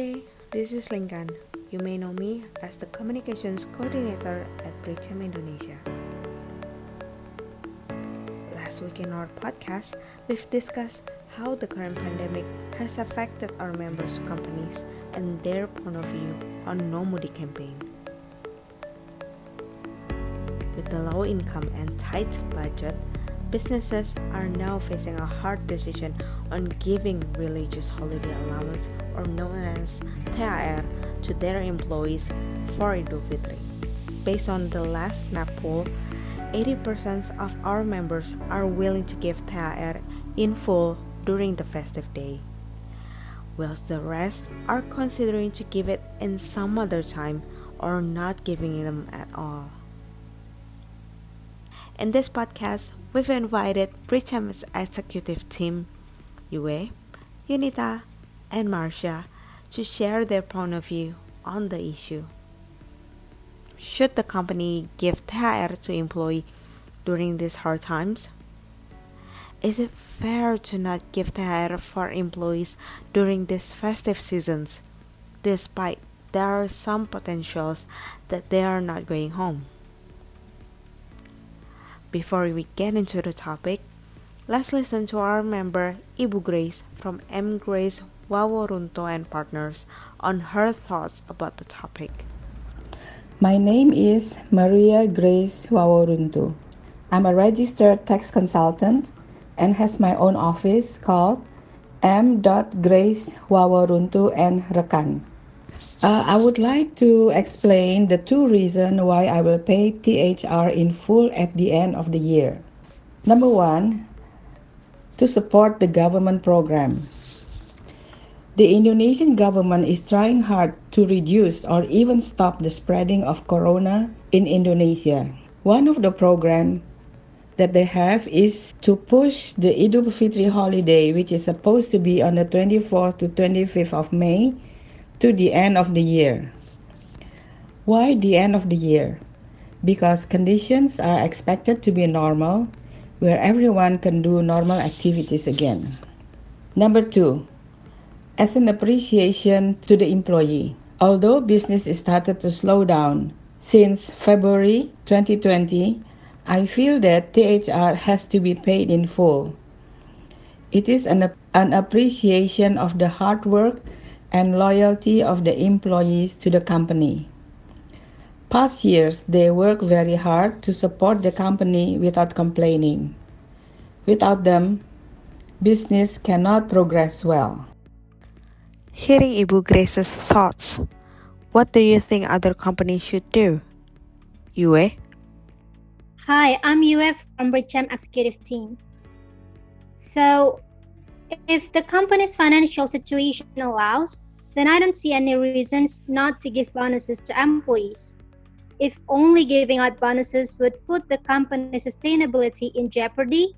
Namaste, this is Lincoln. You may know me as the Communications Coordinator at BritCham Indonesia. Last week in our podcast, we've discussed how the current pandemic has affected our members' companies and their point of view on no-mudik campaign. With the low income and tight budget, businesses are now facing a hard decision on giving religious holiday allowance, or known as THR, to their employees for Idul Fitri. Based on the last snap poll, 80% of our members are willing to give THR in full during the festive day, whilst the rest are considering to give it in some other time or not giving them at all. In this podcast, we've invited BritCham's executive team, Yue, Yunita, and Marsha, to share their point of view on the issue. Should the company give taer to employee during these hard times? Is it fair to not give taer for employees during these festive seasons, despite there are some potentials that they are not going home? Before we get into the topic, let's listen to our member Ibu Grace from M. Grace Waworuntu and Partners on her thoughts about the topic. My name is Maria Grace Waworuntu. I'm a registered tax consultant and has my own office called M. Grace Waworuntu and Rekan. I would like to explain the two reasons why I will pay THR in full at the end of the year. Number one, to support the government program. The Indonesian government is trying hard to reduce or even stop the spreading of Corona in Indonesia. One of the programs that they have is to push the Idul Fitri holiday, which is supposed to be on the 24th to 25th of May, to the end of the year. Why the end of the year? Because conditions are expected to be normal, where everyone can do normal activities again. Number two, as an appreciation to the employee. Although business is started to slow down since February 2020, I feel that THR has to be paid in full. It is an appreciation of the hard work and loyalty of the employees to the company. Past years, they work very hard to support the company without complaining. Without them, business cannot progress well. Hearing Ibu Grace's thoughts, what do you think other companies should do? Yue? Hi, I'm Yue from BritCham Executive Team. So, if the company's financial situation allows, then I don't see any reasons not to give bonuses to employees. If only giving out bonuses would put the company's sustainability in jeopardy,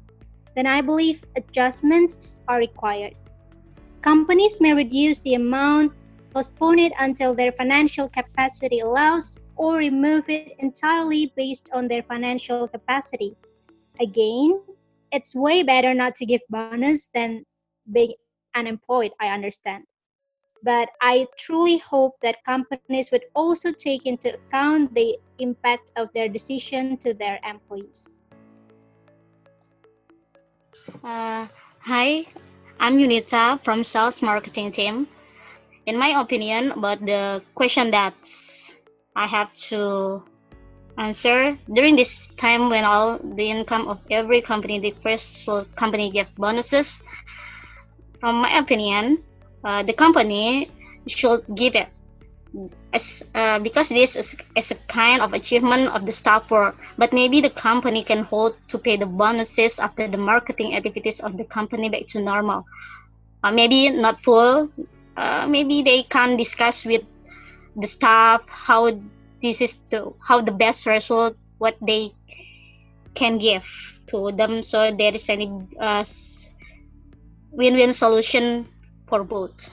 then I believe adjustments are required. Companies may reduce the amount, postpone it until their financial capacity allows, or remove it entirely based on their financial capacity. Again, it's way better not to give bonus than being unemployed, I understand. But I truly hope that companies would also take into account the impact of their decision to their employees. Hi, I'm Yunita from Sales Marketing Team. In my opinion, about the question that I have to answer, during this time when all the income of every company differs, so company get bonuses, from my opinion, the company should give it, because this is a kind of achievement of the staff work. But maybe the company can hold to pay the bonuses after the marketing activities of the company back to normal. Maybe not full. Maybe they can discuss with the staff how the best result what they can give to them. So there is any win-win solution for both.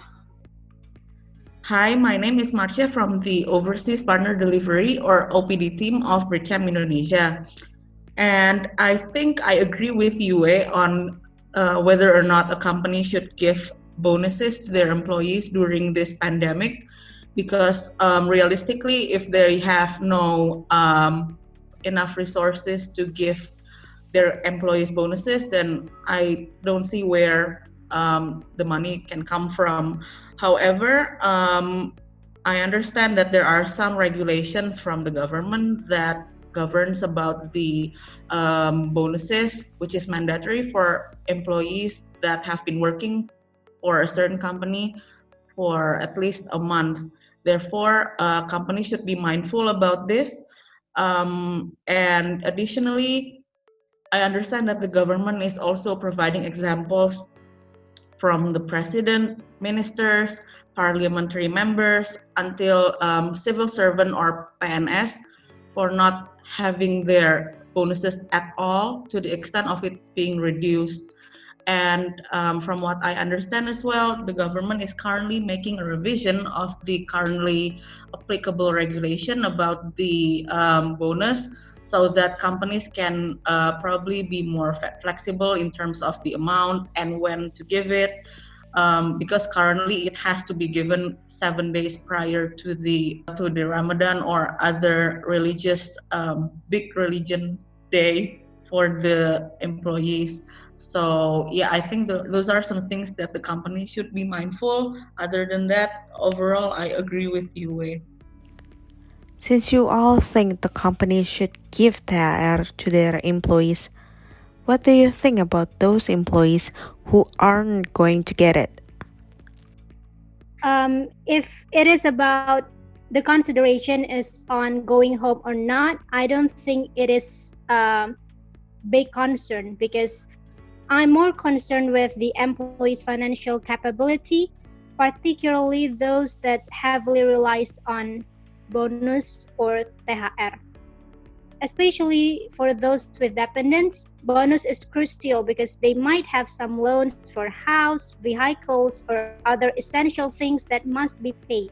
Hi, my name is Marsha from the Overseas Partner Delivery or OPD team of BritCham Indonesia. And I think I agree with Yue on whether or not a company should give bonuses to their employees during this pandemic, because realistically, if they have no enough resources to give their employees bonuses, then I don't see where the money can come from. However, I understand that there are some regulations from the government that governs about the bonuses, which is mandatory for employees that have been working for a certain company for at least a month. Therefore, companies should be mindful about this. And additionally, I understand that the government is also providing examples from the president, ministers, parliamentary members, until civil servant or PNS, for not having their bonuses at all, to the extent of it being reduced. And from what I understand as well, the government is currently making a revision of the currently applicable regulation about the bonus, so that companies can probably be more flexible in terms of the amount and when to give it, because currently it has to be given 7 days prior to the Ramadan or other religious big religion day for the employees. So yeah, I think those are some things that the company should be mindful. Other than that, overall, I agree with you, Wei. Since you all think the company should give THR to their employees, what do you think about those employees who aren't going to get it? If it is about the consideration is on going home or not, I don't think it is a big concern, because I'm more concerned with the employees' financial capability, particularly those that heavily relies on bonus or THR. Especially for those with dependents, bonus is crucial because they might have some loans for house, vehicles, or other essential things that must be paid.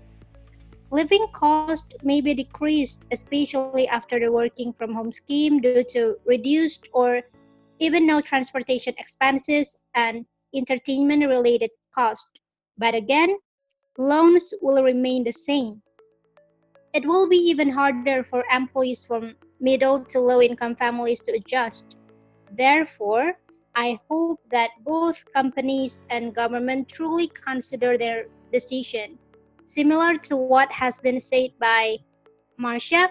Living costs may be decreased, especially after the working from home scheme, due to reduced or even no transportation expenses and entertainment-related costs. But again, loans will remain the same. It will be even harder for employees from middle to low-income families to adjust. Therefore, I hope that both companies and government truly consider their decision. Similar to what has been said by Marsha,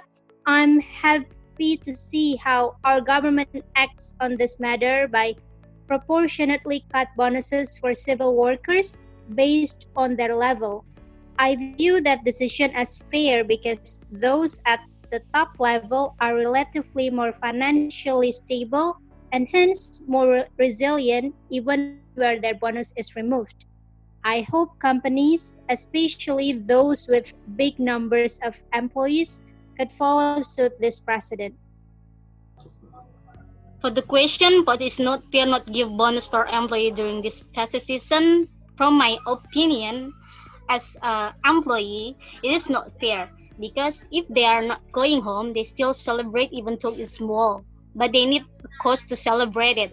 I'm happy to see how our government acts on this matter by proportionately cut bonuses for civil workers based on their level. I view that decision as fair because those at the top level are relatively more financially stable and hence more resilient even where their bonus is removed. I hope companies, especially those with big numbers of employees, could follow suit this precedent. For the question, what is not fair not give bonus per employee during this festive season? From my opinion, as an employee, it is not fair. Because if they are not going home, they still celebrate even though it's small. But they need a cause to celebrate it.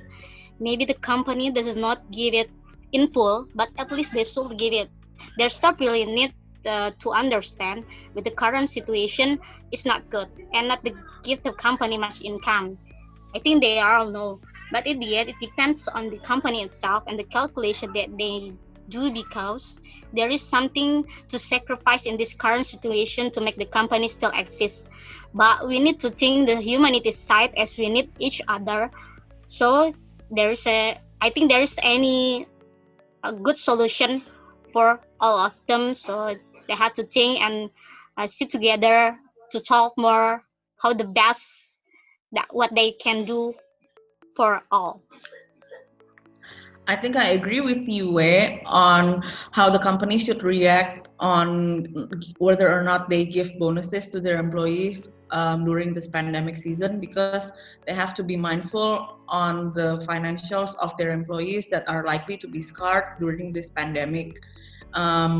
Maybe the company does not give it in full, but at least they should give it. Their staff really need to understand that the current situation is not good and not to give the company much income. I think they all know. But in the end, it depends on the company itself and the calculation that they do, because there is something to sacrifice in this current situation to make the company still exist. But we need to think the humanity side, as we need each other. So I think there is a good solution for all of them. So they have to think and sit together to talk more how the best that what they can do for all. I think I agree with Yue on how the company should react on whether or not they give bonuses to their employees during this pandemic season, because they have to be mindful on the financials of their employees that are likely to be scarred during this pandemic. And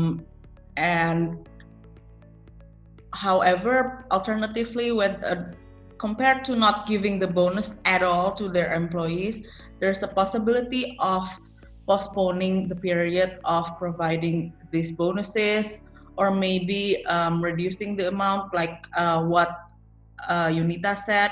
however, alternatively, compared to not giving the bonus at all to their employees, there's a possibility of postponing the period of providing these bonuses, or maybe reducing the amount, like what Yunita said.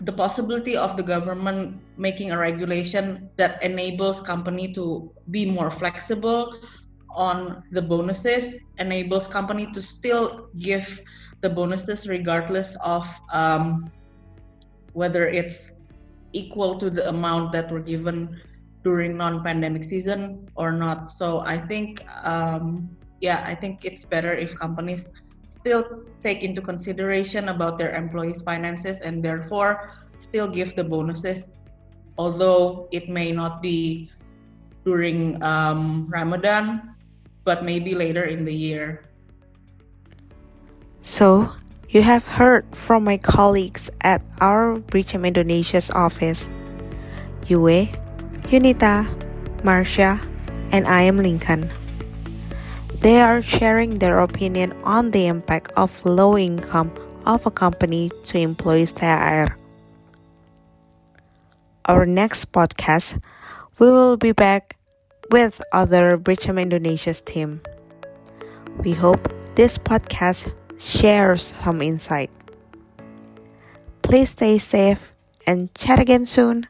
The possibility of the government making a regulation that enables company to be more flexible on the bonuses, enables company to still give the bonuses regardless of whether it's equal to the amount that were given during non-pandemic season or not. So I think, I think it's better if companies still take into consideration about their employees' finances and therefore still give the bonuses, although it may not be during Ramadan, but maybe later in the year. So, you have heard from my colleagues at our BritCham Indonesia's office. Yue, Yunita, Marsha, and I am Lincoln. They are sharing their opinion on the impact of low income of a company to employees' THR. Our next podcast, we will be back with other BritCham Indonesia's team. We hope this podcast shares some insight. Please stay safe and chat again soon.